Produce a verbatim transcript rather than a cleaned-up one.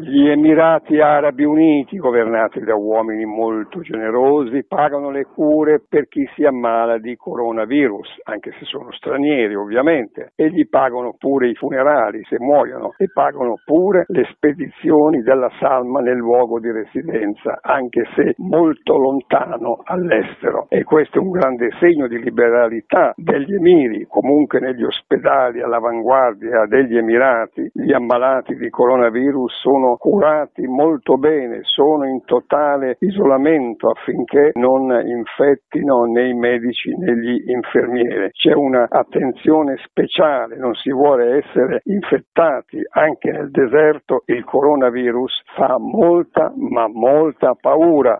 Gli Emirati Arabi Uniti, governati da uomini molto generosi, pagano le cure per chi si ammala di coronavirus, anche se sono stranieri ovviamente, e gli pagano pure i funerali se muoiono, e pagano pure le spedizioni della salma nel luogo di residenza, anche se molto lontano all'estero. E questo è un grande segno di liberalità degli emiri. Comunque negli ospedali all'avanguardia degli Emirati gli ammalati di coronavirus sono curati molto bene, sono in totale isolamento affinché non infettino né i medici né gli infermieri. C'è una attenzione speciale, non si vuole essere infettati. Anche nel deserto il coronavirus fa molta ma molta paura.